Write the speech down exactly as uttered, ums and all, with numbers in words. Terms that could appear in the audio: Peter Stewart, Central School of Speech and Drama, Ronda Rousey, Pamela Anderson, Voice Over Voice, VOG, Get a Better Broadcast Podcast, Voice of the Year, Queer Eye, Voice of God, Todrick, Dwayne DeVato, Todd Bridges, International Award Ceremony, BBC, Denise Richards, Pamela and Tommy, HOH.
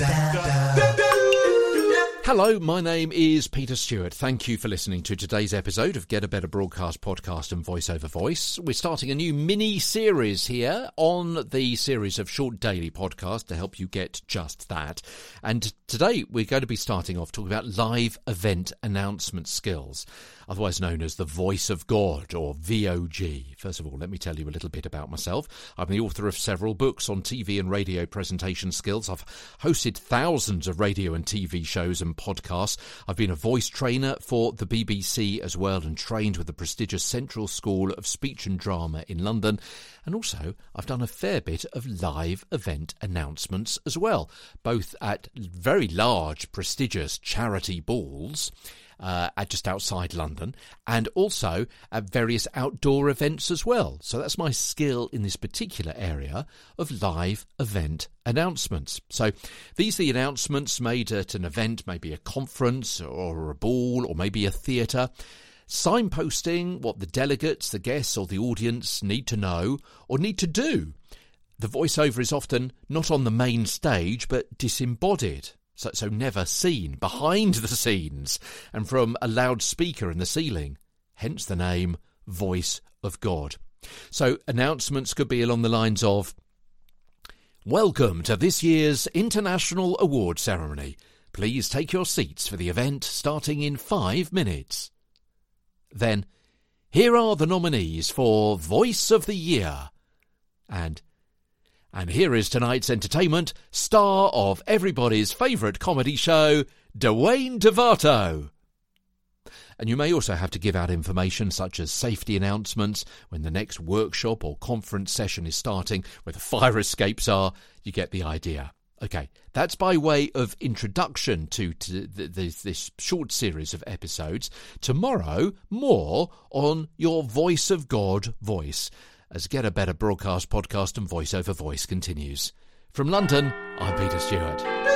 Da, da. Da, da. Hello, my name is Peter Stewart. Thank you for listening to today's episode of Get a Better Broadcast Podcast and Voice Over Voice. We're starting a new mini-series here on the series of short daily podcasts to help you get just that. And today we're going to be starting off talking about live event announcement skills, otherwise known as the Voice of God, or V O G. First of all, let me tell you a little bit about myself. I'm the author of several books on T V and radio presentation skills. I've hosted thousands of radio and T V shows and podcasts. I've been a voice trainer for the B B C as well, and trained with the prestigious Central School of Speech and Drama in London. And also, I've done a fair bit of live event announcements as well, both at very large, prestigious charity balls uh, at just outside London, and also at various outdoor events as well. So that's my skill in this particular area of live event announcements. So these are the announcements made at an event, maybe a conference or a ball or maybe a theatre, signposting what the delegates, the guests or the audience need to know or need to do. The voiceover is often not on the main stage but disembodied, so, so never seen, behind the scenes and from a loudspeaker in the ceiling, hence the name Voice of God. So announcements could be along the lines of, "Welcome to this year's International Award Ceremony. Please take your seats for the event starting in five minutes. Then, here are the nominees for Voice of the Year. And, and here is tonight's entertainment, star of everybody's favourite comedy show, Dwayne DeVato." And you may also have to give out information such as safety announcements, when the next workshop or conference session is starting, where the fire escapes are. You get the idea. Okay, that's by way of introduction to, to the, the, this short series of episodes. Tomorrow, more on your Voice of God voice, as Get a Better Broadcast Podcast and Voice Over Voice continues. From London, I'm Peter Stewart.